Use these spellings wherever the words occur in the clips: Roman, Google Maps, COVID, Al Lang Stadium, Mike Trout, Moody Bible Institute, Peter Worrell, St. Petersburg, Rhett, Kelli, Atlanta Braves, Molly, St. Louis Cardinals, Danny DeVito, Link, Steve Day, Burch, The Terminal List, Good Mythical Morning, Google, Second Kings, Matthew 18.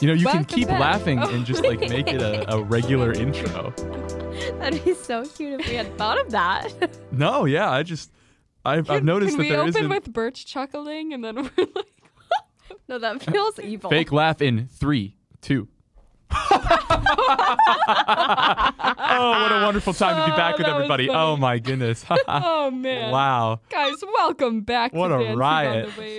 You know, you Welcome can keep back. Laughing and just like make it a regular intro. That'd be so cute if we had thought of that. No, yeah, I've noticed that there isn't. Can we open with Birch chuckling and then we're like, no, that feels evil. Fake laugh in 3, 2. Oh, what a wonderful time to be back with everybody. Oh, my goodness. Oh, man. Wow. Guys, welcome back to Dancing on the Waves.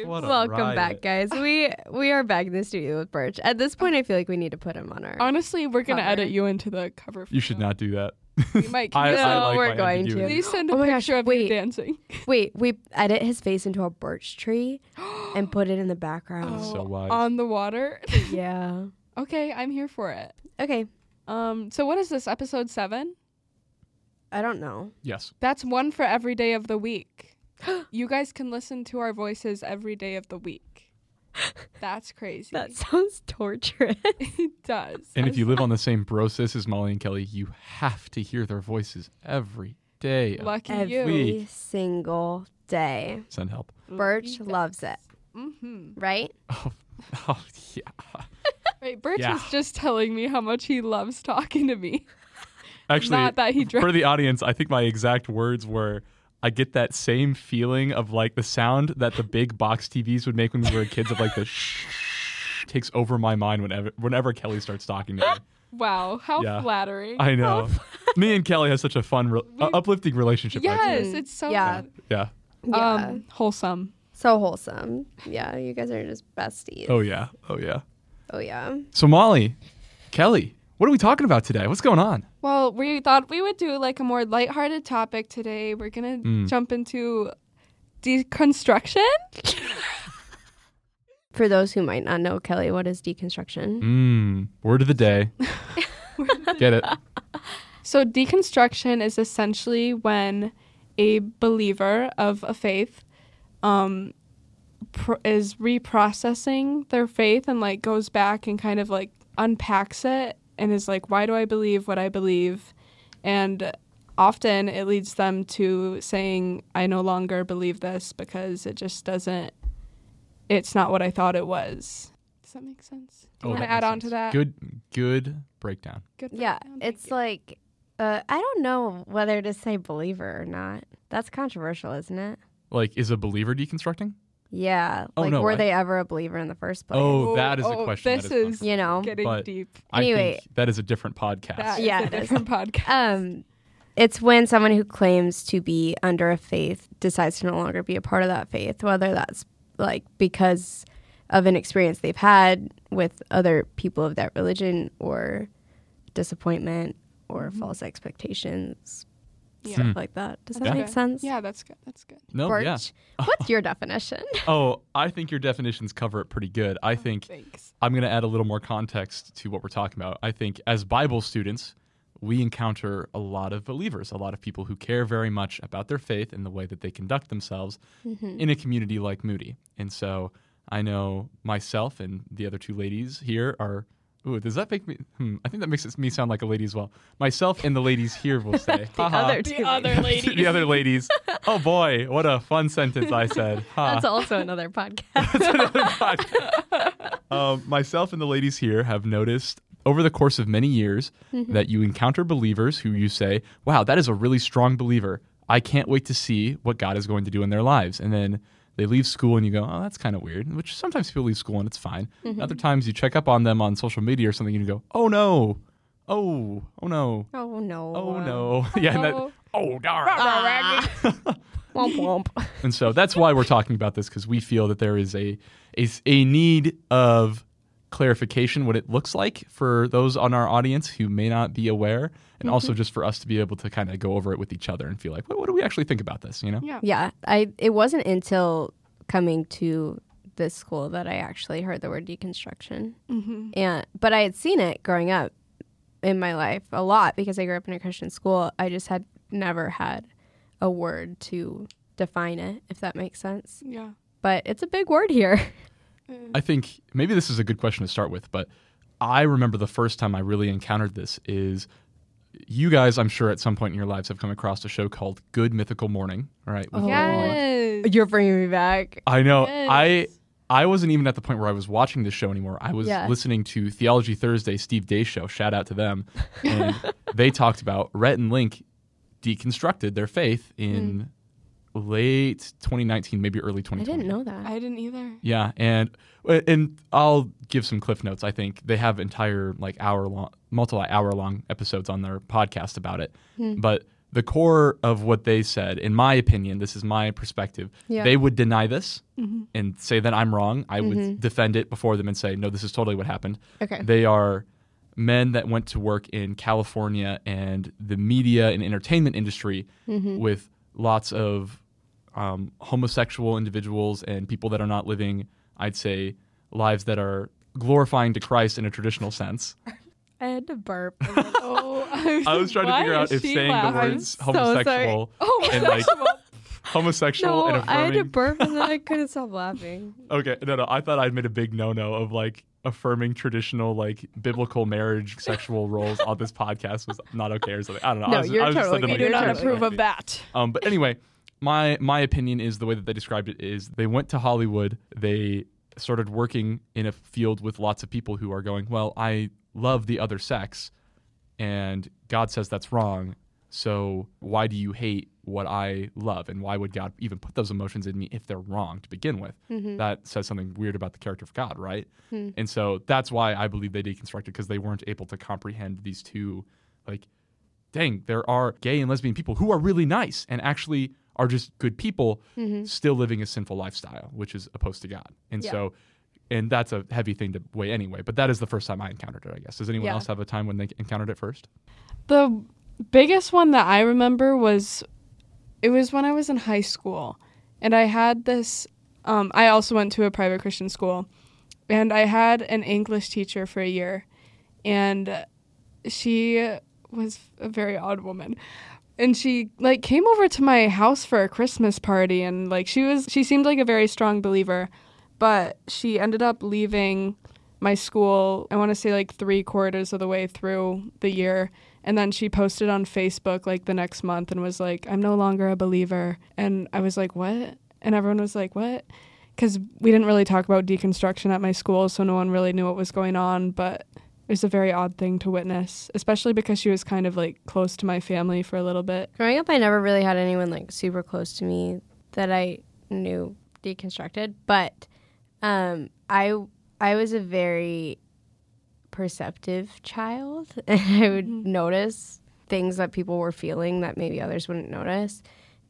What a riot. Welcome back, guys. We are back in the studio with Birch. At this point, I feel like we need to put him on our Honestly, we're going to edit you into the cover. You should not do that. We might. We're going to. Please send a picture of you dancing. Wait, we edit his face into a birch tree and put it in the background. Oh, so wise. On the water? Yeah. Okay, I'm here for it. Okay. So what is this, episode 7? I don't know. Yes. That's one for every day of the week. You guys can listen to our voices every day of the week. That's crazy. That sounds torturous. It does. And if you live on the same brosis as Molly and Kelly, you have to hear their voices every day of Lucky every you. Every single day. Send help. Birch loves it. Mm-hmm. Right? Oh yeah. Wait, Birch was just telling me how much he loves talking to me. Actually, not that he drank. For the audience, I think my exact words were, I get that same feeling of like the sound that the big box TVs would make when we were kids of like the shh takes over my mind whenever Kelly starts talking to me. Wow, how flattering. I know. Me and Kelly have such a fun, uplifting relationship. Yes, like it's so good. Yeah. Wholesome. So wholesome. Yeah, you guys are just besties. Oh, yeah. So, Molly, Kelly, what are we talking about today? What's going on? Well, we thought we would do like a more lighthearted topic today. We're going to jump into deconstruction. For those who might not know, Kelly, what is deconstruction? Word of the day. Get it. So, deconstruction is essentially when a believer of a faith is reprocessing their faith and like goes back and kind of like unpacks it and is like, why do I believe what I believe? And often it leads them to saying, I no longer believe this because it just doesn't, it's not what I thought it was. Does that make sense? Do you want to add on to that? Good breakdown. Yeah, it's like, I don't know whether to say believer or not. That's controversial, isn't it? Like, is a believer deconstructing? Yeah. Like, were they ever a believer in the first place? Oh, that is a question. This is getting deep. Anyway, I think that is a different podcast. That is a different podcast. It's when someone who claims to be under a faith decides to no longer be a part of that faith, whether that's like because of an experience they've had with other people of that religion or disappointment or false expectations. Stuff like that. Does that make sense? Yeah, that's good. No, Birch, what's your definition? Oh, I think your definitions cover it pretty good. I think I'm going to add a little more context to what we're talking about. I think as Bible students, we encounter a lot of believers, a lot of people who care very much about their faith and the way that they conduct themselves in a community like Moody. And so I know myself and the other two ladies here are... Ooh, does that make me... I think that makes me sound like a lady as well. Myself and the ladies here will say, The other ladies. The other ladies. Oh, boy. What a fun sentence I said. Ha. That's also another podcast. Myself and the ladies here have noticed over the course of many years that you encounter believers who you say, wow, that is a really strong believer. I can't wait to see what God is going to do in their lives. And then... they leave school and you go, oh, that's kind of weird, which sometimes people leave school and it's fine. Other times you check up on them on social media or something and you go, oh, no. Yeah, and that, oh, darn. Womp, womp. And so that's why we're talking about this, because we feel that there is a need of clarification, what it looks like for those on our audience who may not be aware, and also just for us to be able to kind of go over it with each other and feel like, what do we actually think about this, you know? Yeah. It wasn't until coming to this school that I actually heard the word deconstruction. But I had seen it growing up in my life a lot because I grew up in a Christian school. I just had never had a word to define it, if that makes sense. Yeah. But it's a big word here. I think maybe this is a good question to start with, but I remember the first time I really encountered this is you guys, I'm sure at some point in your lives have come across a show called Good Mythical Morning, right? Yes. You're bringing me back. I know. Yes. I I wasn't even at the point where I was watching this show anymore. I was listening to Theology Thursday, Steve Day show. Shout out to them. And they talked about Rhett and Link deconstructed their faith in late 2019, maybe early 2020. I didn't know that. I didn't either. Yeah, and I'll give some cliff notes, I think. They have entire multi-hour-long episodes on their podcast about it. Mm. But the core of what they said, in my opinion, this is my perspective, they would deny this and say that I'm wrong. I would defend it before them and say, no, this is totally what happened. Okay. They are men that went to work in California and the media and entertainment industry with lots of homosexual individuals and people that are not living, I'd say, lives that are glorifying to Christ in a traditional sense. I had to burp. I was trying to figure out if saying the words homosexual and like homosexual and affirming. I had to burp and then I couldn't stop laughing. Okay, no. I thought I'd made a big no-no of like affirming traditional like biblical marriage sexual roles on this podcast was not okay or something. I don't know. No, I do not approve of that. But anyway, my opinion is the way that they described it is they went to Hollywood. They started working in a field with lots of people who are going, well, I love the other sex, and God says that's wrong, so why do you hate what I love, and why would God even put those emotions in me if they're wrong to begin with? That says something weird about the character of God, right? And so that's why I believe they deconstructed, because they weren't able to comprehend these two, like, dang, there are gay and lesbian people who are really nice and actually are just good people still living a sinful lifestyle, which is opposed to God. And so... And that's a heavy thing to weigh anyway, but that is the first time I encountered it, I guess. Does anyone else have a time when they encountered it first? The biggest one that I remember was when I was in high school, and I had this, I also went to a private Christian school, and I had an English teacher for a year, and she was a very odd woman. And she, like, came over to my house for a Christmas party, and, like, she seemed like a very strong believer. But she ended up leaving my school, I want to say like 3/4 of the way through the year. And then she posted on Facebook like the next month and was like, I'm no longer a believer. And I was like, what? And everyone was like, what? Because we didn't really talk about deconstruction at my school, so no one really knew what was going on. But it was a very odd thing to witness, especially because she was kind of like close to my family for a little bit. Growing up, I never really had anyone like super close to me that I knew deconstructed, but... I was a very perceptive child, and I would notice things that people were feeling that maybe others wouldn't notice.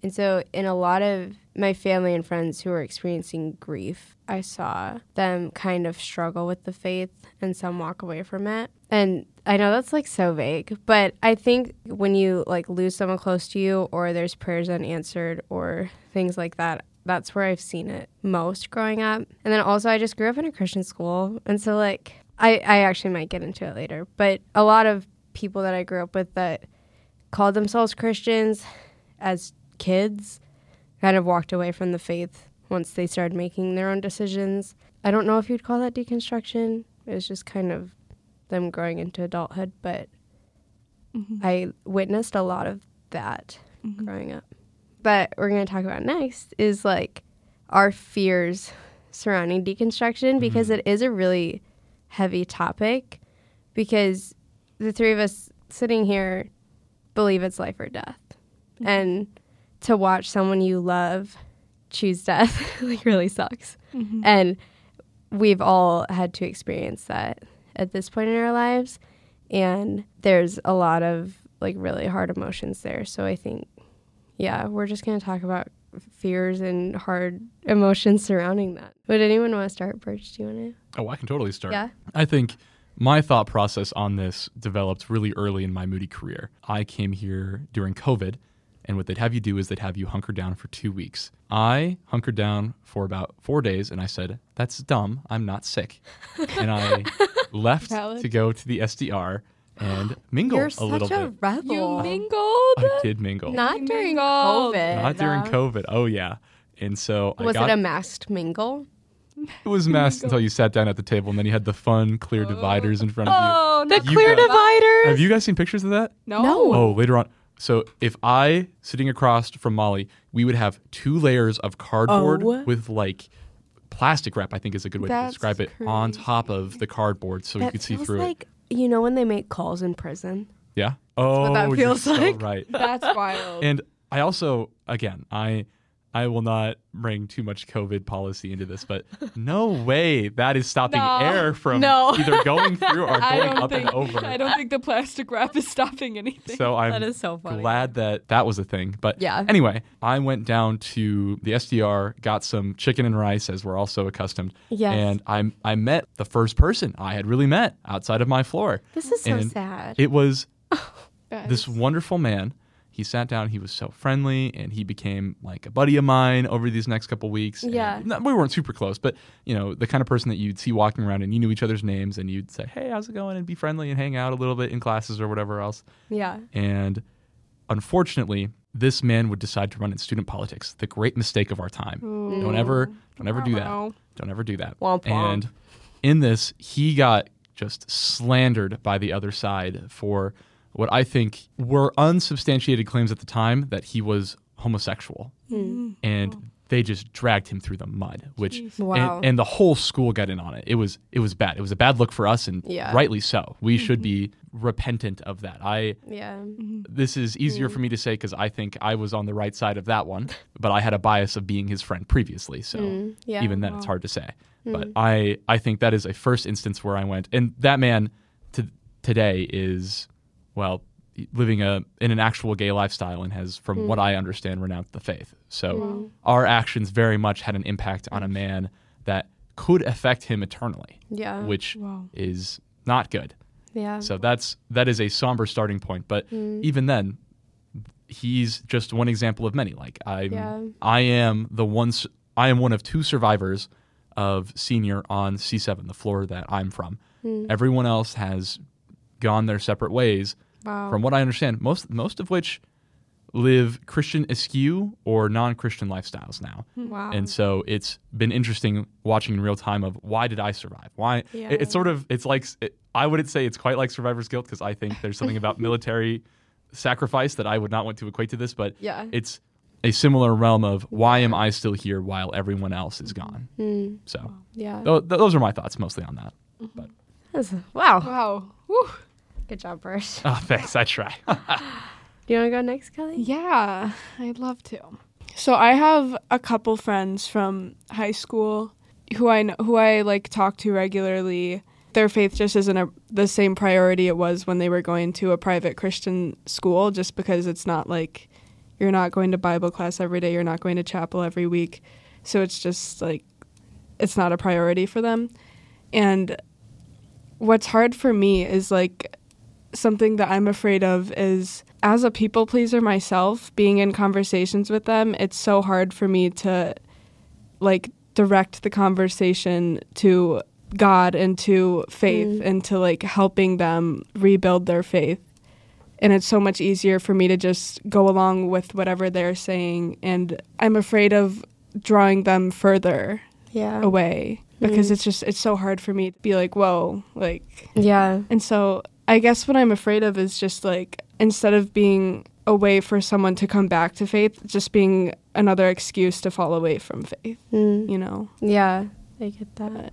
And so in a lot of my family and friends who were experiencing grief, I saw them kind of struggle with the faith and some walk away from it. And I know that's like so vague, but I think when you like lose someone close to you or there's prayers unanswered or things like that, that's where I've seen it most growing up. And then also I just grew up in a Christian school. And so like I actually might get into it later. But a lot of people that I grew up with that called themselves Christians as kids kind of walked away from the faith once they started making their own decisions. I don't know if you'd call that deconstruction. It was just kind of them growing into adulthood. But I witnessed a lot of that growing up. That we're going to talk about next is like our fears surrounding deconstruction, because it is a really heavy topic, because the three of us sitting here believe it's life or death. And to watch someone you love choose death like really sucks. And we've all had to experience that at this point in our lives. And there's a lot of like really hard emotions there. So I think we're just going to talk about fears and hard emotions surrounding that. Would anyone want to start, Birch? Do you want to? Oh, I can totally start. Yeah. I think my thought process on this developed really early in my Moody career. I came here during COVID, and what they'd have you do is they'd have you hunker down for 2 weeks. I hunkered down for about 4 days, and I said, that's dumb. I'm not sick. And I left to go to the SDR. And mingle a little bit. You're such a rebel. You mingled? I did mingle. Not during COVID. Not during COVID. Oh, yeah. And so was it a masked mingle? It was masked until you sat down at the table, and then you had the fun clear dividers in front of you. The clear dividers. Have you guys seen pictures of that? No. Oh, later on. So if I, sitting across from Molly, we would have 2 layers of cardboard with like plastic wrap, I think is a good way to describe it, on top of the cardboard so you could see through it. You know when they make calls in prison? Yeah. Oh, that's what that feels like. So right. That's wild. And I also, again, I will not bring too much COVID policy into this, but no way that is stopping air from either going through or going up and over. I don't think the plastic wrap is stopping anything. So I'm so glad that was a thing. But anyway, I went down to the SDR, got some chicken and rice, as we're all so accustomed. Yes. And I met the first person I had really met outside of my floor. This is so sad. It was this wonderful man. He sat down. He was so friendly, and he became like a buddy of mine over these next couple of weeks. Yeah, and we weren't super close, but you know, the kind of person that you'd see walking around, and you knew each other's names, and you'd say, "Hey, how's it going?" and be friendly and hang out a little bit in classes or whatever else. Yeah. And unfortunately, this man would decide to run in student politics, the great mistake of our time. Ooh. Don't ever do that. Don't ever do that. Womp womp. And in this, he got just slandered by the other side for what I think were unsubstantiated claims at the time that he was homosexual. Mm. And they just dragged him through the mud, which and the whole school got in on it. It was bad. It was a bad look for us, and rightly so. We should be repentant of that. This is easier for me to say because I think I was on the right side of that one, but I had a bias of being his friend previously. So even then it's hard to say. But I think that is a first instance where I went, and that man today is... well, living in an actual gay lifestyle and has, from what I understand, renounced the faith. So our actions very much had an impact on a man that could affect him eternally, which is not good. Yeah. So that is a somber starting point. But even then, he's just one example of many. Like I am one of two survivors of senior on C7, the floor that I'm from. Everyone else has gone their separate ways, from what I understand, most of which live Christian askew or non-Christian lifestyles now. Wow. And so it's been interesting watching in real time of why did I survive? Why? Yeah. I wouldn't say it's quite like survivor's guilt because I think there's something about military sacrifice that I would not want to equate to this, but it's a similar realm of why am I still here while everyone else is gone? Mm. So those are my thoughts mostly on that. Mm-hmm. But. Wow. Woo. Good job, Bruce. Oh, thanks. I try. Do you want to go next, Kelly? Yeah, I'd love to. So I have a couple friends from high school who I like talk to regularly. Their faith just isn't the same priority it was when they were going to a private Christian school, just because it's not like you're not going to Bible class every day, you're not going to chapel every week. So it's just like it's not a priority for them. And what's hard for me is like something that I'm afraid of is, as a people pleaser myself, being in conversations with them, it's so hard for me to like direct the conversation to God and to faith and to like helping them rebuild their faith. And it's so much easier for me to just go along with whatever they're saying. And I'm afraid of drawing them further away because it's so hard for me to be like, whoa, like, yeah. And so I guess what I'm afraid of is just like, instead of being a way for someone to come back to faith, just being another excuse to fall away from faith, you know? Yeah, I get that.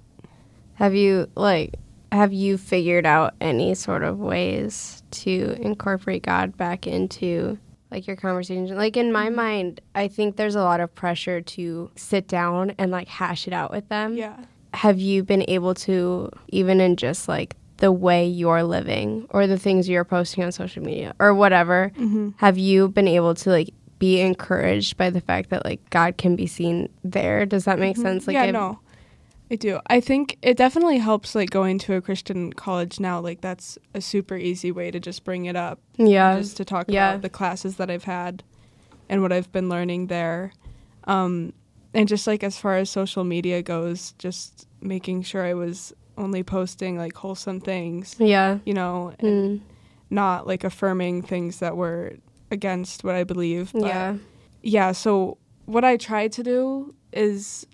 Have you figured out any sort of ways to incorporate God back into like your conversation? Like in my mind, I think there's a lot of pressure to sit down and like hash it out with them. Yeah. Have you been able to, even in just like the way you're living or the things you're posting on social media or whatever, have you been able to like be encouraged by the fact that like God can be seen there? Does that make sense? Like, no, I do. I think it definitely helps like going to a Christian college now. Like that's a super easy way to just bring it up. Yeah. Just to talk about the classes that I've had and what I've been learning there. And just like as far as social media goes, just making sure I was only posting like wholesome things, you know, and not like affirming things that were against what I believe. But so what I try to do is,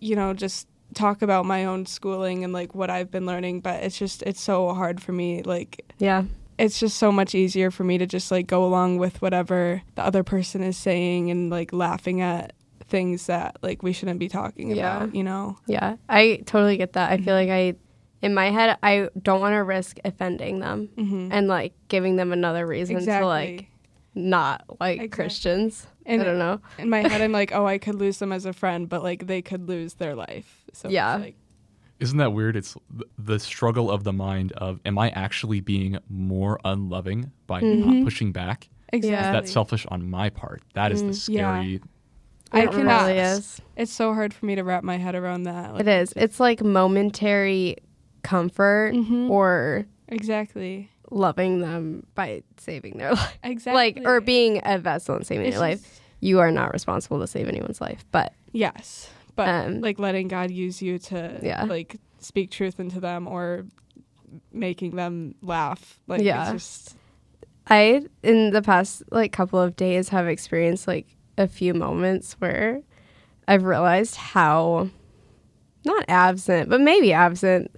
you know, just talk about my own schooling and like what I've been learning, but it's so hard for me. Like, it's just so much easier for me to just like go along with whatever the other person is saying and like laughing at things that, like, we shouldn't be talking about, you know? Yeah, I totally get that. I feel like in my head, I don't want to risk offending them and, like, giving them another reason to, like, not like Christians. And I don't know. In my head, I'm like, oh, I could lose them as a friend, but, like, they could lose their life. So it's like, isn't that weird? It's the struggle of the mind of, am I actually being more unloving by not pushing back? Exactly. Is that selfish on my part? That is the scary... Yeah. It really is. It's so hard for me to wrap my head around that. Like, it is. It's like momentary comfort or... Exactly. Loving them by saving their life. Exactly. Like, or being a vessel and saving their life. You are not responsible to save anyone's life, but... Yes. But, like, letting God use you to, like, speak truth into them or making them laugh. Like, it's just... I, in the past, like, couple of days have experienced, like, a few moments where I've realized how not absent, but maybe absent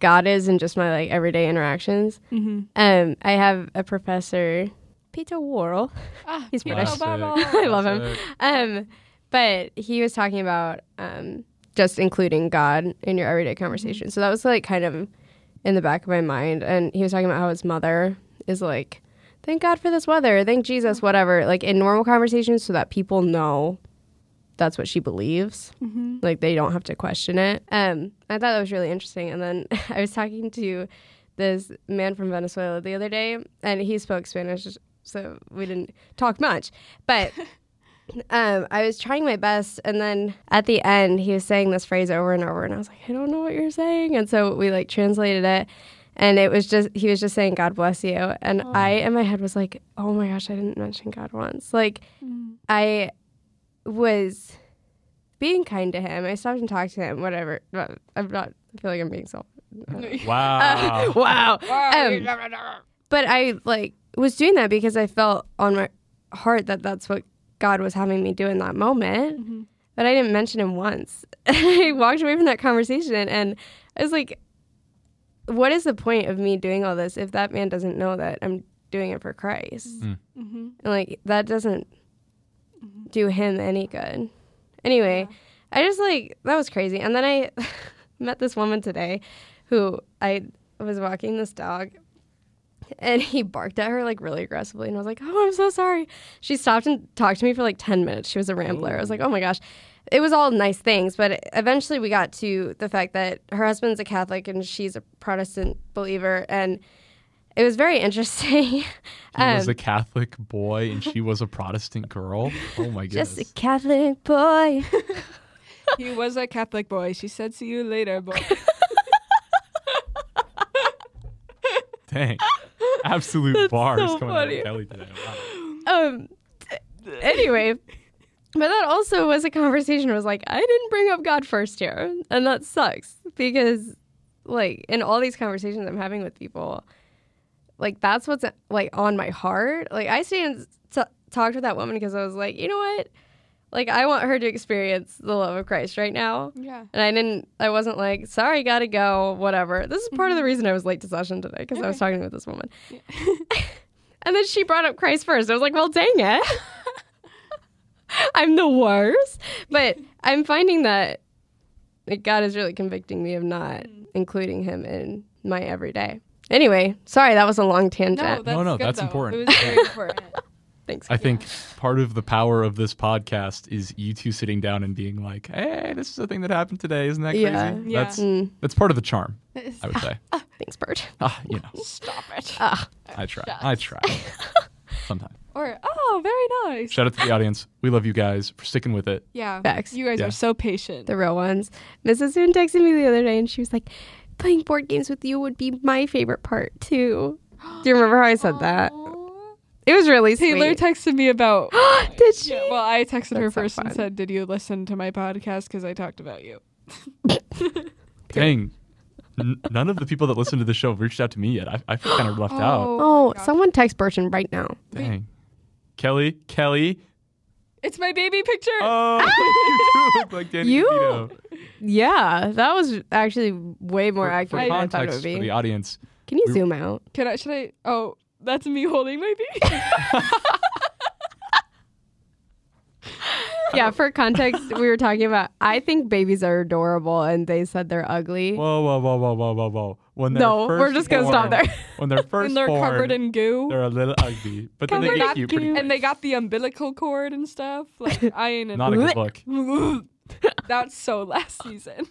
God is in just my, like, everyday interactions. I have a professor, Peter Worrell. He's British. I love him. But he was talking about just including God in your everyday conversation. So that was, like, kind of in the back of my mind. And he was talking about how his mother is, like, thank God for this weather, thank Jesus, whatever, like, in normal conversations so that people know that's what she believes. Like, they don't have to question it. I thought that was really interesting. And then I was talking to this man from Venezuela the other day, and he spoke Spanish, so we didn't talk much. But... I was trying my best, and then at the end, he was saying this phrase over and over, and I was like, I don't know what you're saying. And so we, like, translated it, and it was just, he was just saying, God bless you. And I, in my head, was like, oh my gosh, I didn't mention God once. Like, I was being kind to him. I stopped and talked to him, whatever. I'm not, I feel like I'm being selfish. But I, like, was doing that because I felt on my heart that that's what God was having me do in that moment, but I didn't mention him once. I walked away from that conversation, and I was like, what is the point of me doing all this if that man doesn't know that I'm doing it for Christ? And, like, that doesn't do him any good. Anyway, I just, like, that was crazy. And then I met this woman today who I was walking this dog, and he barked at her, like, really aggressively. And I was like, oh, I'm so sorry. She stopped and talked to me for, like, 10 minutes. She was a rambler. I was like, oh, my gosh. It was all nice things. But eventually we got to the fact that her husband's a Catholic and she's a Protestant believer. And it was very interesting. He was a Catholic boy and she was a Protestant girl. Oh, my goodness. Just a Catholic boy. He was a Catholic boy. She said, see you later, boy. Dang. Absolute that's bars so coming out of the belly today. Wow. Anyway, but that also was a conversation. It was like, I didn't bring up God first here, and that sucks because, like, in all these conversations I'm having with people, like, that's what's, like, on my heart. Like, I stayed and talked with that woman because I was like, you know what? Like, I want her to experience the love of Christ right now. Yeah. And I wasn't like, sorry, gotta go, whatever. This is part of the reason I was late to session today, because I was talking with this woman. Yeah. And then she brought up Christ first. I was like, well, dang it. I'm the worst. But I'm finding that God is really convicting me of not including him in my everyday. Anyway, sorry, that was a long tangent. No, that's important. It was very important. Thanks. I think part of the power of this podcast is you two sitting down and being like, hey, this is the thing that happened today. Isn't that crazy? Yeah. That's part of the charm, I would say. Thanks, Bert. You know. Stop it. I try. Sometimes. Or, very nice. Shout out to the audience. We love you guys for sticking with it. Yeah. Facts. You guys are so patient. The real ones. Mrs. Soon texted me the other day, and she was like, playing board games with you would be my favorite part, too. Do you remember how I said that? It was really sweet. Taylor texted me about... Did she? Yeah, well, I texted her first and said, did you listen to my podcast? Because I talked about you. Dang. None of the people that listen to the show have reached out to me yet. I feel kind of left out. Oh, someone text Bertrand right now. Dang. Wait. Kelly. It's my baby picture. Oh, you do look like Danny DeVito. Yeah, that was actually way more accurate than I thought it would be. For the audience. Can you zoom out? Should I... Oh... That's me holding my baby. Yeah, for context, we were talking about, I think babies are adorable, and they said they're ugly. Whoa, whoa, whoa, whoa, whoa, whoa, whoa. No, we're just going to stop there. When they're first born, they're covered in goo. They're a little ugly, but then they get you pretty quick. And they got the umbilical cord and stuff. Like, I ain't not a good look. That's so last season.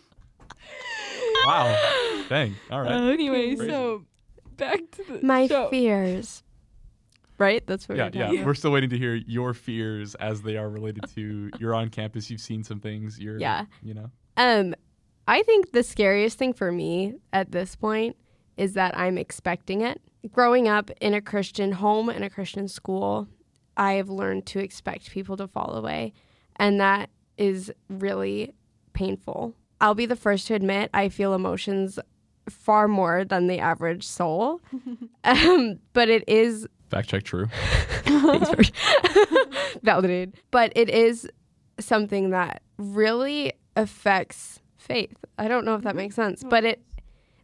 Wow. Dang. All right. Anyway, crazy. So back to the my show. Fears. Right? That's what we're doing. We're still waiting to hear your fears as they are related to you're on campus, you've seen some things, you're you know. I think the scariest thing for me at this point is that I'm expecting it. Growing up in a Christian home and a Christian school, I've learned to expect people to fall away, and that is really painful. I'll be the first to admit I feel emotions far more than the average soul, but it is... Fact check true. Thanks for validated. But it is something that really affects faith. I don't know if that makes sense, but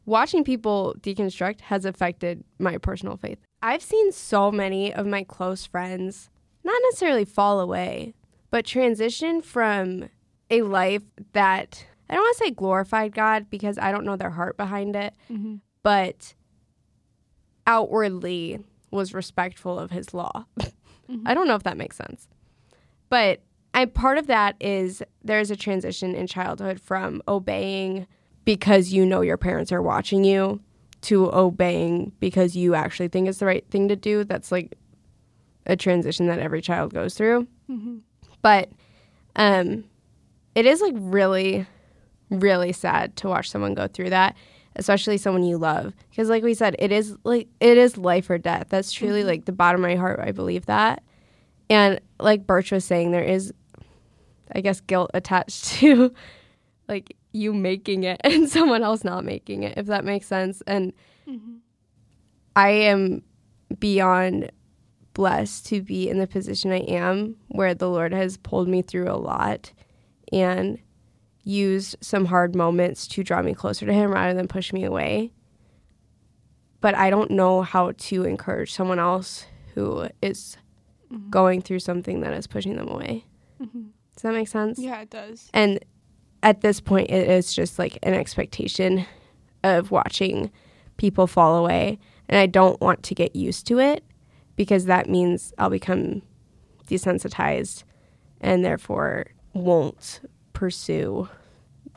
watching people deconstruct has affected my personal faith. I've seen so many of my close friends not necessarily fall away, but transition from a life that... I don't want to say glorified God because I don't know their heart behind it, but outwardly was respectful of his law. I don't know if that makes sense. But part of that is there's a transition in childhood from obeying because you know your parents are watching you to obeying because you actually think it's the right thing to do. That's like a transition that every child goes through. But it is like really sad to watch someone go through that, especially someone you love, because like we said, it is life or death. That's truly like the bottom of my heart. I believe that, and like Birch was saying, there is, I guess, guilt attached to like you making it and someone else not making it, if that makes sense. And I am beyond blessed to be in the position I am, where the Lord has pulled me through a lot and used some hard moments to draw me closer to him rather than push me away. But I don't know how to encourage someone else who is going through something that is pushing them away. Does that make sense? Yeah, it does. And at this point, it is just like an expectation of watching people fall away. And I don't want to get used to it, because that means I'll become desensitized and therefore won't pursue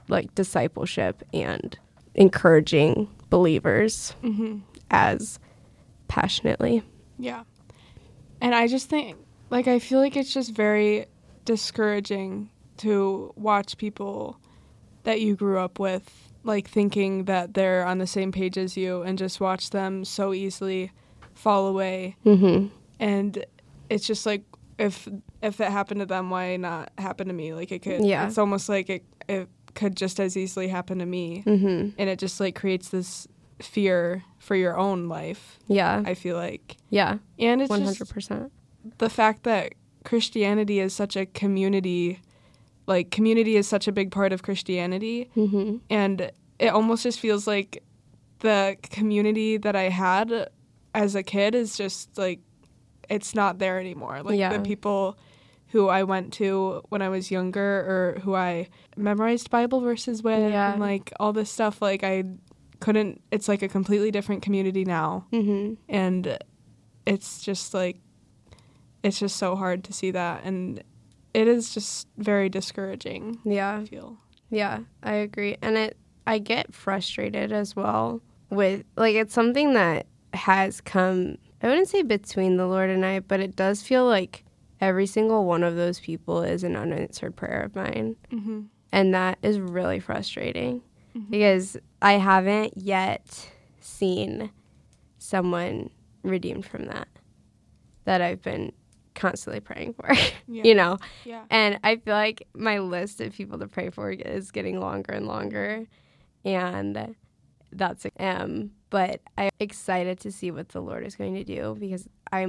like discipleship and encouraging believers as passionately. Yeah. And I just think, like, I feel like it's just very discouraging to watch people that you grew up with, like, thinking that they're on the same page as you, and just watch them so easily fall away. And it's just like, if it happened to them, why not happen to me? Like, it could, it's almost like it could just as easily happen to me. And it just, like, creates this fear for your own life. Yeah. I feel like. Yeah. And it's 100%. Just the fact that Christianity is such a community, like, community is such a big part of Christianity. And it almost just feels like the community that I had as a kid is just, like, it's not there anymore. Like, the people who I went to when I was younger, or who I memorized Bible verses with, and, like, all this stuff, like, I couldn't... It's, like, a completely different community now. And it's just, like... It's just so hard to see that. And it is just very discouraging. Yeah. I feel. Yeah, I agree. And I get frustrated as well with... Like, it's something that has come... I wouldn't say between the Lord and I, but it does feel like every single one of those people is an unanswered prayer of mine. And that is really frustrating, because I haven't yet seen someone redeemed from that I've been constantly praying for, you know? Yeah. And I feel like my list of people to pray for is getting longer and longer, and that's but I'm excited to see what the Lord is going to do, because I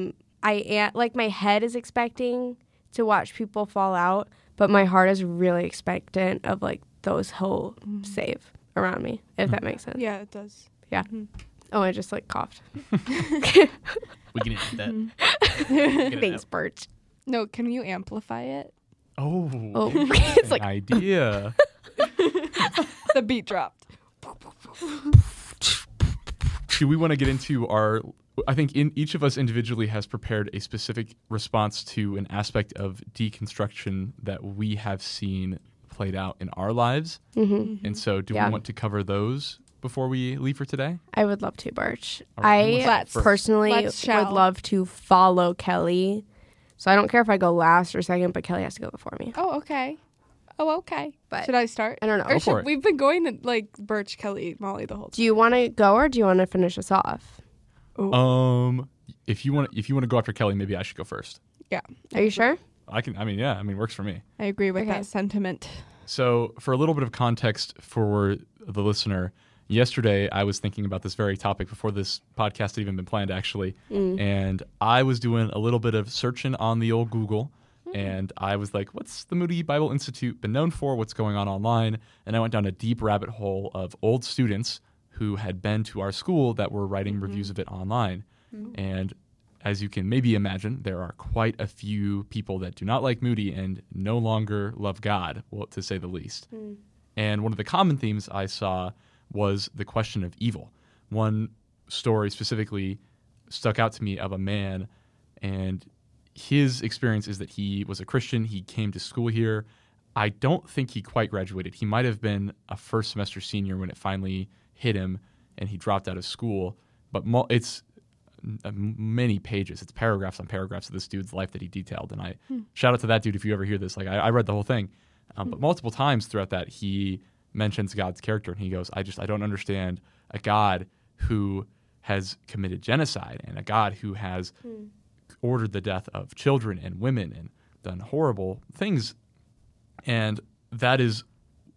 am like, my head is expecting to watch people fall out, but my heart is really expectant of, like, those whole save around me, if that makes sense. Yeah, it does. Yeah. Oh, I just, like, coughed. We can edit that. Thanks, Birch. No, can you amplify it? Oh. It's like idea. The beat dropped. Do we want to get into our... I think in each of us individually has prepared a specific response to an aspect of deconstruction that we have seen played out in our lives. Mm-hmm. And so do we want to cover those before we leave for today? I would love to, Birch. Right, I personally would love to follow Kelly. So I don't care if I go last or second, but Kelly has to go before me. Oh, okay. But should I start? I don't know. We've been going like Birch, Kelly, Molly the whole time. Do you want to go or do you want to finish us off? Ooh. If you want to go after Kelly, maybe I should go first. Yeah. Are you sure? I mean, works for me. I agree with that sentiment. So for a little bit of context for the listener, yesterday I was thinking about this very topic before this podcast had even been planned, actually. Mm. And I was doing a little bit of searching on the old Google. And I was like, what's the Moody Bible Institute been known for? What's going on online? And I went down a deep rabbit hole of old students who had been to our school that were writing reviews of it online. Mm-hmm. And as you can maybe imagine, there are quite a few people that do not like Moody and no longer love God, well, to say the least. Mm. And one of the common themes I saw was the question of evil. One story specifically stuck out to me of a man, and his experience is that he was a Christian. He came to school here. I don't think he quite graduated. He might have been a first semester senior when it finally hit him and he dropped out of school. But it's many pages. It's paragraphs on paragraphs of this dude's life that he detailed. And I shout out to that dude if you ever hear this. Like I read the whole thing. But multiple times throughout that, he mentions God's character. And he goes, I don't understand a God who has committed genocide and a God who has ordered the death of children and women and done horrible things. And that is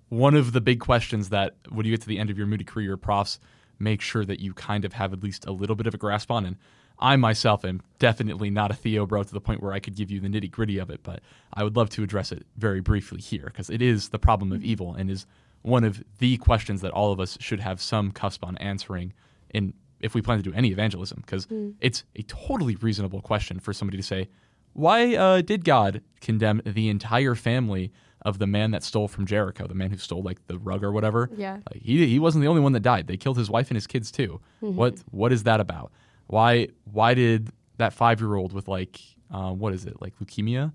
one of the big questions that when you get to the end of your Moody career, profs make sure that you kind of have at least a little bit of a grasp on. And I myself am definitely not a Theo bro to the point where I could give you the nitty gritty of it, but I would love to address it very briefly here because it is the problem of evil and is one of the questions that all of us should have some cusp on answering in if we plan to do any evangelism, because it's a totally reasonable question for somebody to say, why did God condemn the entire family of the man that stole from Jericho, the man who stole like the rug or whatever? Yeah. Like, he wasn't the only one that died. They killed his wife and his kids too. Mm-hmm. What is that about? Why did that 5-year-old with like, leukemia?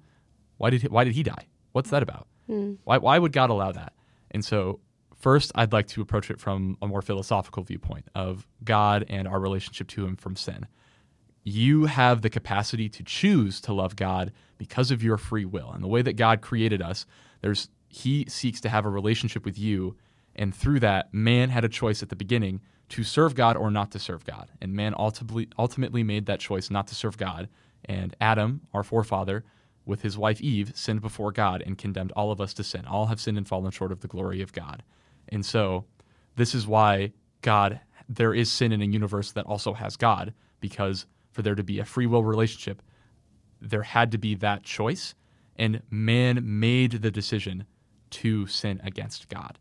Why did he die? What's that about? Mm. Why would God allow that? And so first, I'd like to approach it from a more philosophical viewpoint of God and our relationship to him from sin. You have the capacity to choose to love God because of your free will. And the way that God created us, he seeks to have a relationship with you. And through that, man had a choice at the beginning to serve God or not to serve God. And man ultimately made that choice not to serve God. And Adam, our forefather, with his wife Eve, sinned before God and condemned all of us to sin. All have sinned and fallen short of the glory of God. And so this is why there is sin in a universe that also has God, because for there to be a free will relationship, there had to be that choice, and man made the decision to sin against God.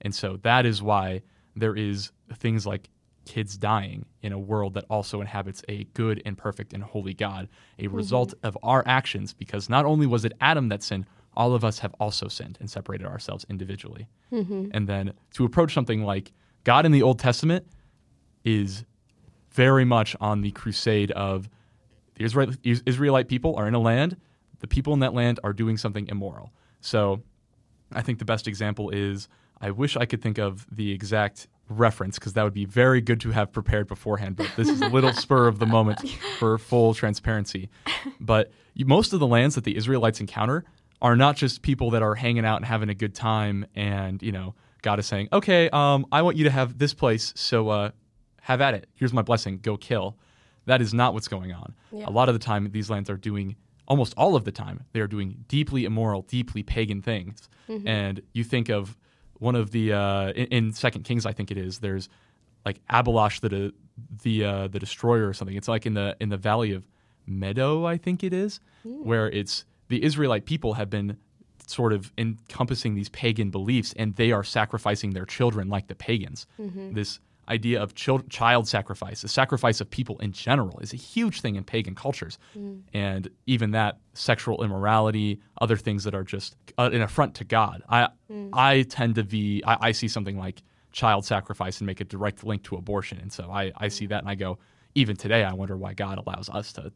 And so that is why there is things like kids dying in a world that also inhabits a good and perfect and holy God, a result of our actions, because not only was it Adam that sinned, all of us have also sinned and separated ourselves individually. Mm-hmm. And then to approach something like God in the Old Testament is very much on the crusade of the Israelite people are in a land. The people in that land are doing something immoral. So I think the best example is, I wish I could think of the exact reference because that would be very good to have prepared beforehand, but this is a little spur of the moment for full transparency. But most of the lands that the Israelites encounter are not just people that are hanging out and having a good time and, you know, God is saying, okay, I want you to have this place, so have at it. Here's my blessing. Go kill. That is not what's going on. Yeah. A lot of the time, these lands are doing, almost all of the time, they are doing deeply immoral, deeply pagan things. Mm-hmm. And you think of one of the, in Second Kings, I think it is, there's like Abelash the destroyer or something. It's like in the valley of Medo, I think it is, where it's, the Israelite people have been sort of encompassing these pagan beliefs, and they are sacrificing their children like the pagans. Mm-hmm. This idea of child sacrifice, the sacrifice of people in general, is a huge thing in pagan cultures. Mm. And even that, sexual immorality, other things that are just an affront to God. I see something like child sacrifice and make a direct link to abortion. And so I see that and I go, even today, I wonder why God allows us to,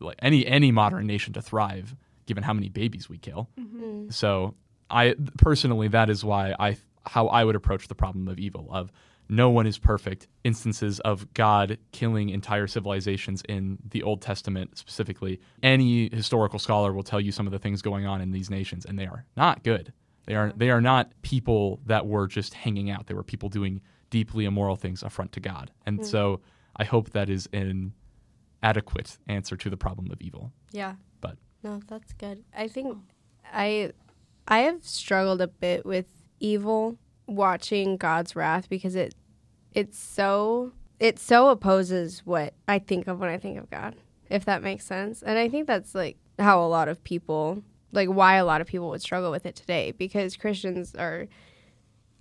like any modern nation, to thrive, given how many babies we kill. Mm-hmm. So I personally, that is why how I would approach the problem of evil, of no one is perfect. Instances of God killing entire civilizations in the Old Testament specifically. Any historical scholar will tell you some of the things going on in these nations, and they are not good. They are not people that were just hanging out. They were people doing deeply immoral things, affront to God. And so I hope that is an adequate answer to the problem of evil. Yeah. But no, that's good. I think I have struggled a bit with evil, watching God's wrath, because it so opposes what I think of when I think of God, if that makes sense. And I think that's like how a lot of people, like why a lot of people would struggle with it today, because Christians are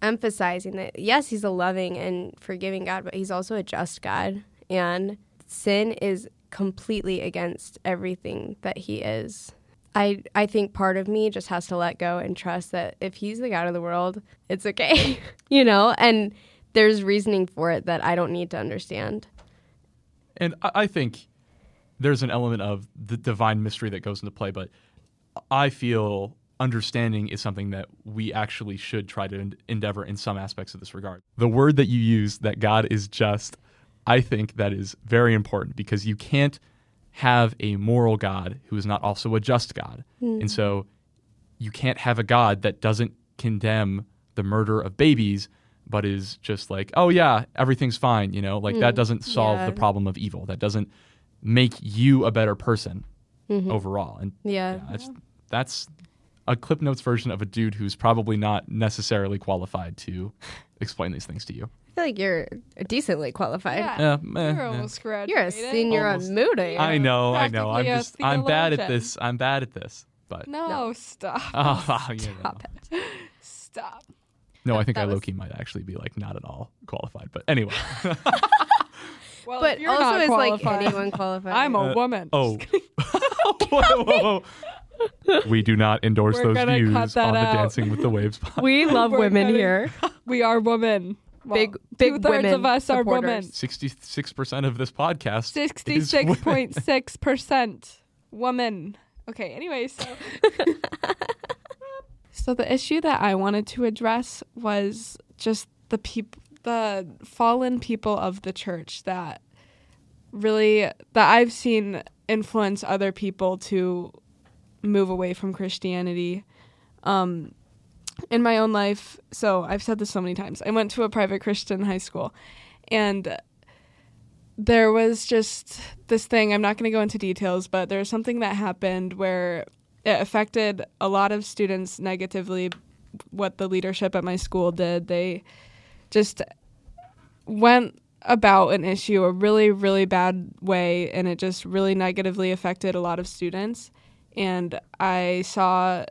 emphasizing that, yes, he's a loving and forgiving God, but he's also a just God, and sin is completely against everything that he is. I think part of me just has to let go and trust that if he's the God of the world, it's okay, you know, and there's reasoning for it that I don't need to understand. And I think there's an element of the divine mystery that goes into play, but I feel understanding is something that we actually should try to endeavor in some aspects of this regard. The word that you use, that God is just, I think that is very important, because you can't have a moral God who is not also a just God. Mm. And so you can't have a God that doesn't condemn the murder of babies, but is just like, oh yeah, everything's fine, you know, like that doesn't solve the problem of evil. That doesn't make you a better person overall. And that's a Clip Notes version of a dude who's probably not necessarily qualified to explain these things to you. I feel like you're decently qualified. Yeah, you're almost graduated. You're a senior on Moody. I know. I'm bad at this. But no, stop. Oh, yeah, stop it. Stop. No, I think I low-key might actually be like not at all qualified. But anyway. Well, but you're also is like anyone qualified. I'm a woman. Oh. Whoa. We do not endorse those views on the Dancing with the Waves podcast. We love women here. We are women. Well, big two-thirds women of us supporters are women. 66% of this podcast 66.6% women. Okay, anyway, so so the issue that I wanted to address was just the fallen people of the church that I've seen influence other people to move away from Christianity. In my own life, so I've said this so many times, I went to a private Christian high school, and there was just this thing, I'm not going to go into details, but there was something that happened where it affected a lot of students negatively, what the leadership at my school did. They just went about an issue a really, really bad way, and it just really negatively affected a lot of students. And I saw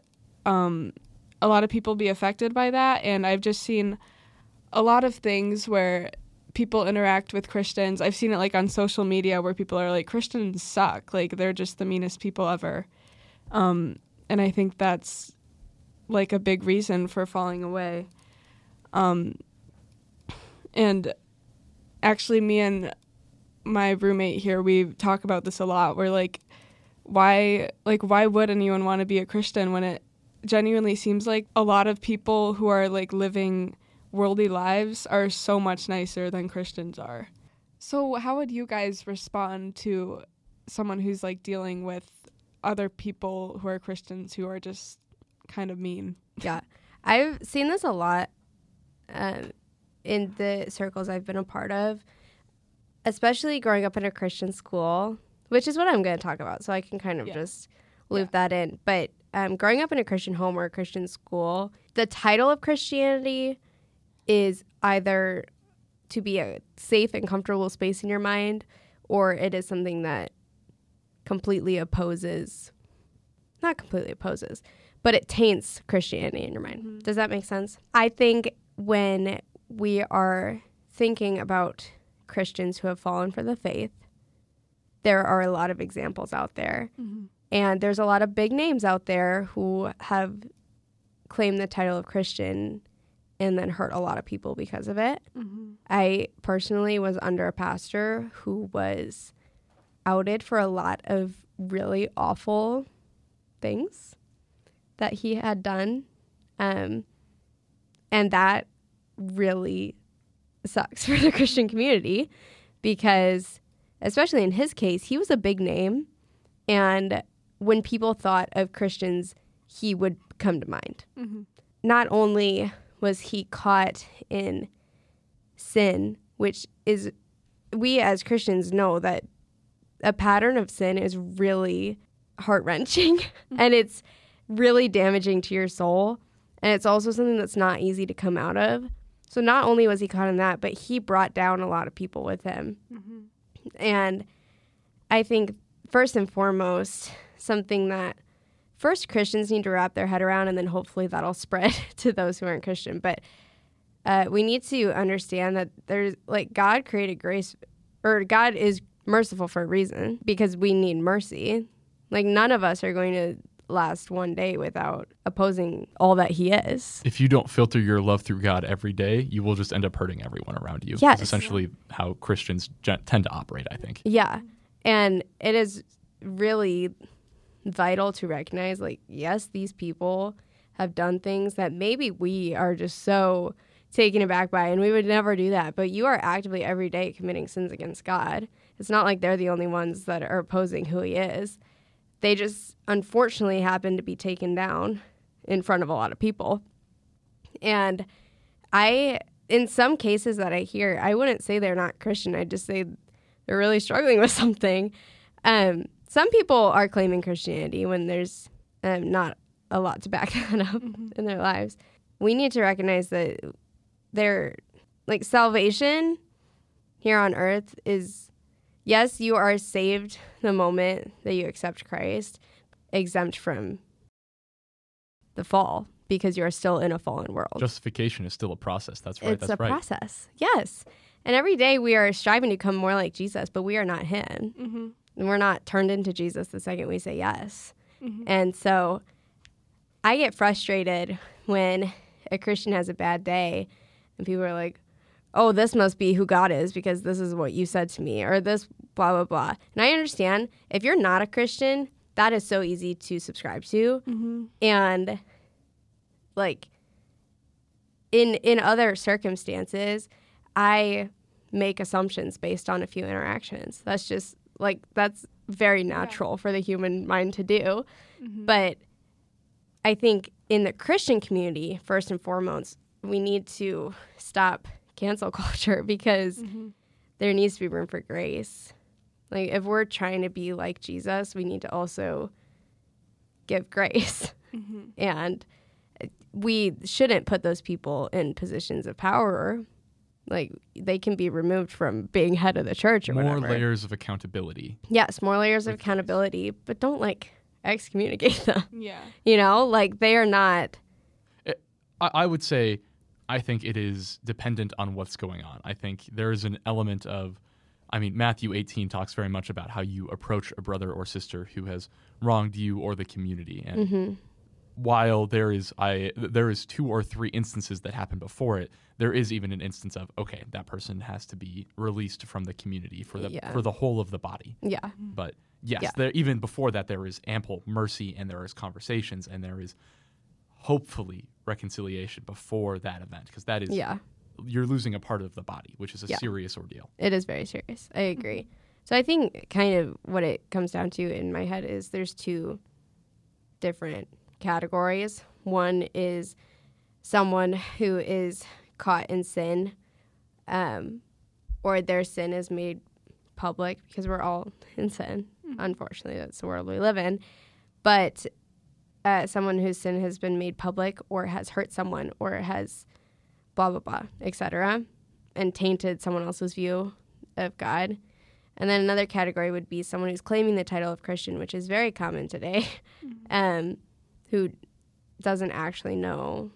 a lot of people be affected by that, and I've just seen a lot of things where people interact with Christians. I've seen it like on social media where people are like, Christians suck, like they're just the meanest people ever, and I think that's like a big reason for falling away. And actually, me and my roommate here, we talk about this a lot. We're like, why would anyone want to be a Christian when it genuinely seems like a lot of people who are like living worldly lives are so much nicer than Christians are. So how would you guys respond to someone who's like dealing with other people who are Christians who are just kind of mean? Yeah, I've seen this a lot in the circles I've been a part of, especially growing up in a Christian school, which is what I'm going to talk about, so I can kind of just loop that in. But growing up in a Christian home or a Christian school, the title of Christianity is either to be a safe and comfortable space in your mind, or it is something that completely opposes, not completely opposes, but it taints Christianity in your mind. Mm-hmm. Does that make sense? I think when we are thinking about Christians who have fallen for the faith, there are a lot of examples out there. Mm-hmm. And there's a lot of big names out there who have claimed the title of Christian and then hurt a lot of people because of it. Mm-hmm. I personally was under a pastor who was outed for a lot of really awful things that he had done. And that really sucks for the Christian community because, especially in his case, he was a big name. And when people thought of Christians, he would come to mind. Mm-hmm. Not only was he caught in sin, which is, we as Christians know that a pattern of sin is really heart-wrenching mm-hmm. and it's really damaging to your soul. And it's also something that's not easy to come out of. So not only was he caught in that, but he brought down a lot of people with him. Mm-hmm. And I think first and foremost, something that first Christians need to wrap their head around, and then hopefully that'll spread to those who aren't Christian. But we need to understand that there's like God created grace, or God is merciful for a reason because we need mercy. Like none of us are going to last one day without opposing all that he is. If you don't filter your love through God every day, you will just end up hurting everyone around you. Yes. That's essentially how Christians tend to operate, I think. Yeah. And it is really vital to recognize, like, yes, these people have done things that maybe we are just so taken aback by, and we would never do that. But you are actively every day committing sins against God. It's not like they're the only ones that are opposing who he is. They just unfortunately happen to be taken down in front of a lot of people. And in some cases that I hear, I wouldn't say they're not Christian. I'd just say they're really struggling with something. Some people are claiming Christianity when there's not a lot to back that up mm-hmm. in their lives. We need to recognize that their like salvation here on earth is, yes, you are saved the moment that you accept Christ, exempt from the fall because you are still in a fallen world. Justification is still a process. That's right. It's process. Yes. And every day we are striving to become more like Jesus, but we are not him. Mm-hmm. And we're not turned into Jesus the second we say yes. Mm-hmm. And so I get frustrated when a Christian has a bad day and people are like, oh, this must be who God is because this is what you said to me, or this blah, blah, blah. And I understand if you're not a Christian, that is so easy to subscribe to. Mm-hmm. And like in other circumstances, I make assumptions based on a few interactions. That's just like, that's very natural for the human mind to do. Mm-hmm. But I think in the Christian community, first and foremost, we need to stop cancel culture because mm-hmm. there needs to be room for grace. Like if we're trying to be like Jesus, we need to also give grace. Mm-hmm. And we shouldn't put those people in positions of power. Like they can be removed from being head of the church or whatever. More layers of accountability. Yes, more layers of accountability, but don't like excommunicate them. Yeah. You know, like they are not. I would say, I think it is dependent on what's going on. I think there is an element of, I mean, Matthew 18 talks very much about how you approach a brother or sister who has wronged you or the community. And mm-hmm. while there is two or three instances that happen before it, there is even an instance of, okay, that person has to be released from the community for the whole of the body. Yeah. But yes, there, even before that, there is ample mercy and there is conversations and there is hopefully reconciliation before that event, because that is you're losing a part of the body, which is a serious ordeal. It is very serious. I agree. Mm-hmm. So I think kind of what it comes down to in my head is there's two different categories. One is someone who is caught in sin, or their sin is made public, because we're all in sin. Mm-hmm. Unfortunately, that's the world we live in. But someone whose sin has been made public or has hurt someone or has blah, blah, blah, etc., and tainted someone else's view of God. And then another category would be someone who's claiming the title of Christian, which is very common today, mm-hmm. Who doesn't actually know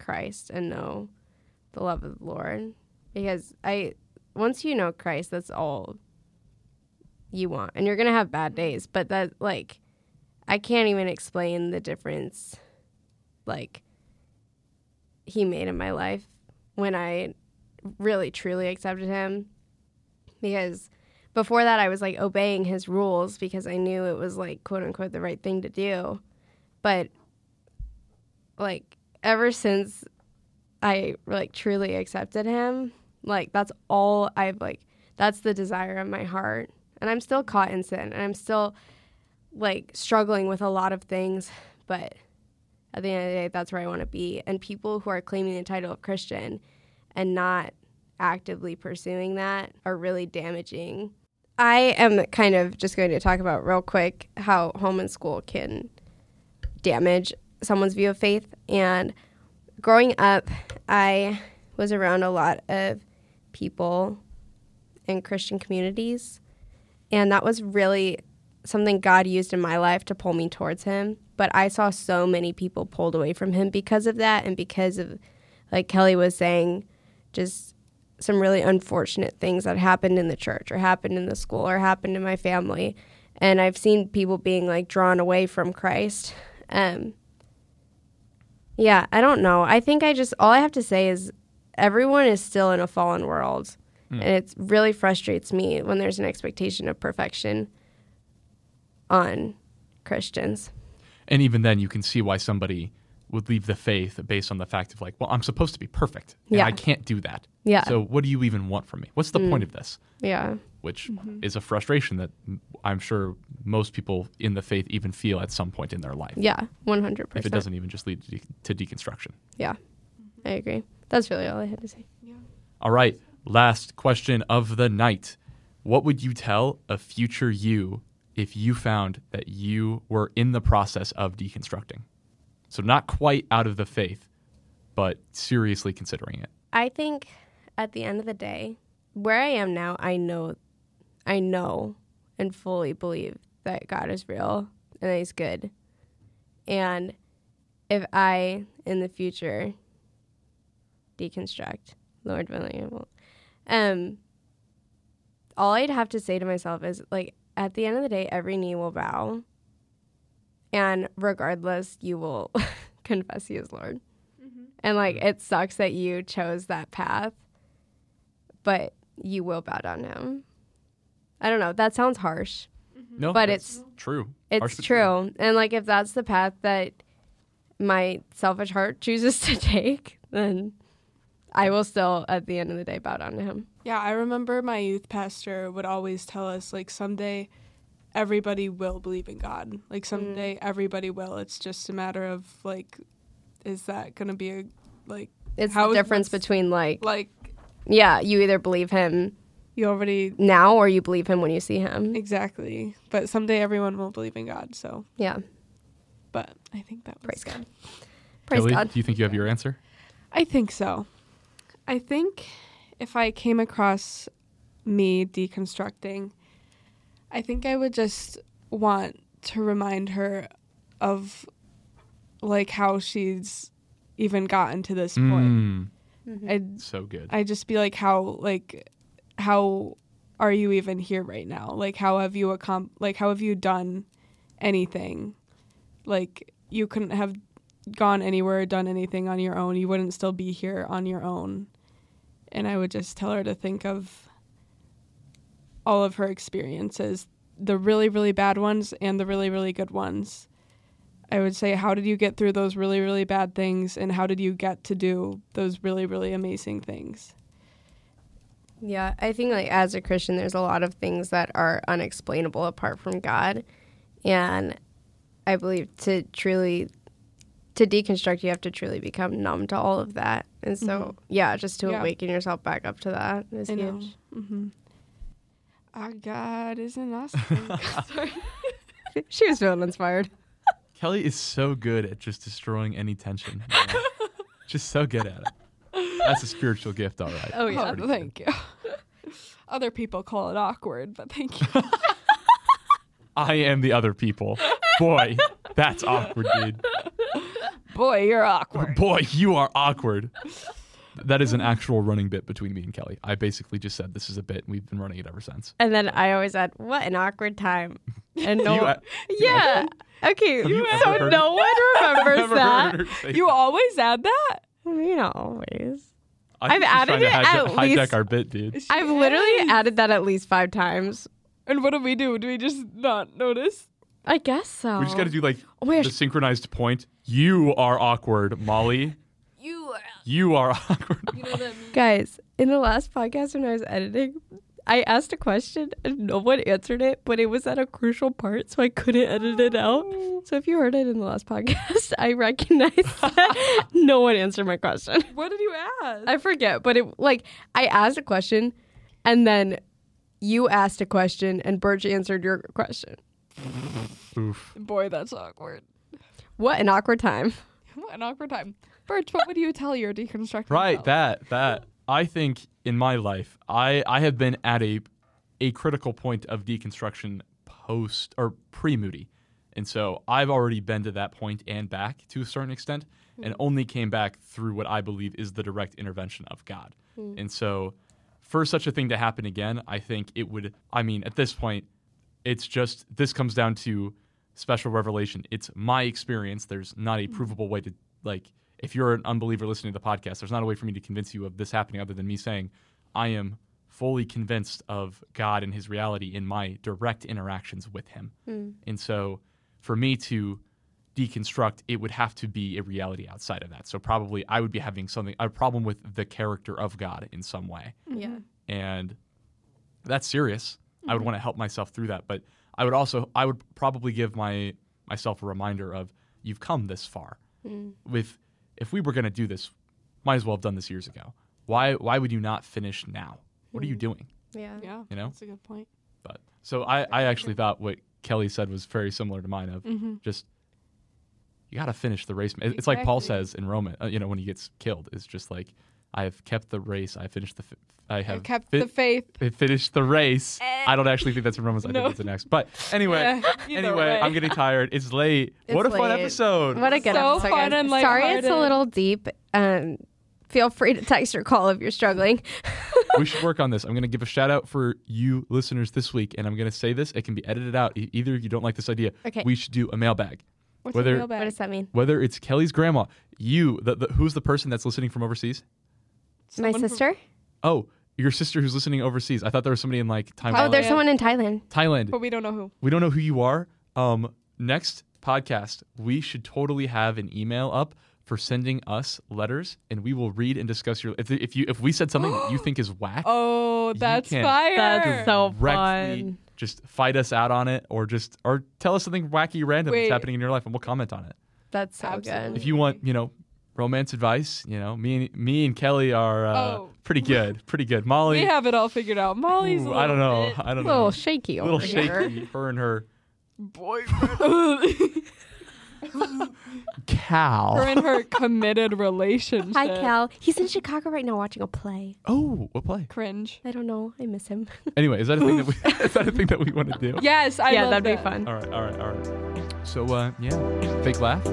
Christ and know the love of the Lord Because once you know Christ, that's all you want. And you're going to have bad days, but that, like, I can't even explain the difference, like, he made in my life when I really, truly accepted him. Because before that, I was, like, obeying his rules because I knew it was, like, quote-unquote the right thing to do. But, like, ever since I, like, truly accepted him, like, that's all I've, like, that's the desire of my heart. And I'm still caught in sin, and I'm still, like, struggling with a lot of things. But at the end of the day, that's where I want to be. And people who are claiming the title of Christian and not actively pursuing that are really damaging. I am kind of just going to talk about real quick how home and school can damage someone's view of faith. And growing up, I was around a lot of people in Christian communities. And that was really something God used in my life to pull me towards him. But I saw so many people pulled away from him because of that, and because of, like Kelly was saying, just some really unfortunate things that happened in the church or happened in the school or happened in my family. And I've seen people being, like, drawn away from Christ. Yeah, I don't know. I think all I have to say is everyone is still in a fallen world. And it really frustrates me when there's an expectation of perfection on Christians. And even then, you can see why somebody would leave the faith based on the fact of, like, well, I'm supposed to be perfect, and I can't do that. Yeah. So what do you even want from me? What's the point of this? Yeah. Which is a frustration that I'm sure most people in the faith even feel at some point in their life. Yeah, 100%. If it doesn't even just lead to deconstruction. Yeah, I agree. That's really all I had to say. Yeah. All right. Last question of the night. What would you tell a future you if you found that you were in the process of deconstructing? So not quite out of the faith, but seriously considering it. I think at the end of the day, where I am now, I know and fully believe that God is real and that he's good. And if I, in the future, deconstruct, Lord willing, I won't. All I'd have to say to myself is, like, at the end of the day, every knee will bow, and regardless, you will confess he is Lord. Mm-hmm. And, like, it sucks that you chose that path, but you will bow down to him. I don't know. That sounds harsh. Mm-hmm. No, but it's true. It's true. And, like, if that's the path that my selfish heart chooses to take, then I will still, at the end of the day, bow down to him. Yeah, I remember my youth pastor would always tell us, like, someday everybody will believe in God. Like, someday everybody will. It's just a matter of, like, is that going to be a, like... It's the difference between, like... Like... Yeah, you either believe him... You already... Now, or you believe him when you see him. Exactly. But someday everyone will believe in God, so... Yeah. But I think that was... Praise God. Praise Kelly, God. Do you think you have your answer? I think so. I think if I came across me deconstructing, I think I would just want to remind her of, like, how she's even gotten to this point. Mm-hmm. So good. I'd just be like, how are you even here right now? Like, how have you done anything? Like, you couldn't have gone anywhere, done anything on your own. You wouldn't still be here on your own. And I would just tell her to think of all of her experiences, the really, really bad ones and the really, really good ones. I would say, how did you get through those really, really bad things, and how did you get to do those really, really amazing things? Yeah, I think, like, as a Christian, there's a lot of things that are unexplainable apart from God. And I believe to deconstruct, you have to truly become numb to all of that. And so, just to awaken yourself back up to that is huge. Mm-hmm. Our God is an awesome. Sorry. She was feeling inspired. Kelly is so good at just destroying any tension. You know? Just so good at it. That's a spiritual gift, all right. Oh, yeah. Thank you. Other people call it awkward, but thank you. I am the other people. Boy, that's awkward, dude. Boy, you're awkward. That is an actual running bit between me and Kelly. I basically just said this is a bit, and we've been running it ever since. And then I always add, what an awkward time. And no one... Yeah. Okay. So no one remembers that. You always add that? I mean, not always. I've added it at least... Hijack our bit, dude. I've literally added that at least 5 times. And what do we do? Do we just not notice? I guess so. We just got to do like the synchronized point. You are awkward, Molly. You are awkward. You know what I mean? Guys, in the last podcast when I was editing, I asked a question and no one answered it, but it was at a crucial part, so I couldn't edit it out. So if you heard it in the last podcast, I recognize that no one answered my question. What did you ask? I forget, but it I asked a question, and then you asked a question, and Birch answered your question. Oof. Boy, that's awkward. What an awkward time. What an awkward time. Birch, what would you tell your deconstructor? Right, that. I think in my life, I have been at a critical point of deconstruction post or pre-Moody. And so I've already been to that point and back to a certain extent and only came back through what I believe is the direct intervention of God. Mm. And so for such a thing to happen again, I think it would, at this point, it's just, this comes down to special revelation. It's my experience. There's not a provable way to, if you're an unbeliever listening to the podcast, there's not a way for me to convince you of this happening other than me saying, I am fully convinced of God and his reality in my direct interactions with him. Mm. And so for me to deconstruct, it would have to be a reality outside of that. So probably I would be having a problem with the character of God in some way. Yeah. And that's serious. Mm-hmm. I would want to help myself through that. But I would probably give myself a reminder of, you've come this far. Mm. If we were going to do this, might as well have done this years ago. Why would you not finish now? What are you doing? Yeah. You know? That's a good point. But so I actually thought what Kelly said was very similar to mine of just, you got to finish the race. It's exactly. Like Paul says in Roman, when he gets killed, it's just like, I have kept the race. I finished the I have kept the faith. I finished the race. I don't actually think that's in Romans. I think it's in Acts. But anyway, I'm getting tired. It's late. What a fun episode. What a good episode. Fun and sorry it's a little deep. Feel free to text or call if you're struggling. We should work on this. I'm going to give a shout out for you listeners this week. And I'm going to say this. It can be edited out. Either you don't like this idea. Okay. We should do a mailbag. What's a mailbag? What does that mean? Whether it's Kelly's grandma, who's the person that's listening from overseas? My sister? Your sister who's listening overseas. I thought there was somebody in Thailand. Oh, there's someone in Thailand. But we don't know who. We don't know who you are. Next podcast, we should totally have an email up for sending us letters, and we will read and discuss your... If we said something that you think is whack... Oh, that's fire. That's so fun. Just fight us out on it or tell us something wacky random that's happening in your life, and we'll comment on it. That's so good. If you want, romance advice, me and Kelly are pretty good. Molly, we have it all figured out. Molly's I don't know. A little shaky. Her and her boyfriend. Cal. Her and her committed relationship. Hi, Cal. He's in Chicago right now watching a play. Oh, what play? Cringe. I don't know. I miss him. Anyway, is that a thing that we want to do? Yes, I love that. Yeah, that'd be fun. All right. So, fake laugh.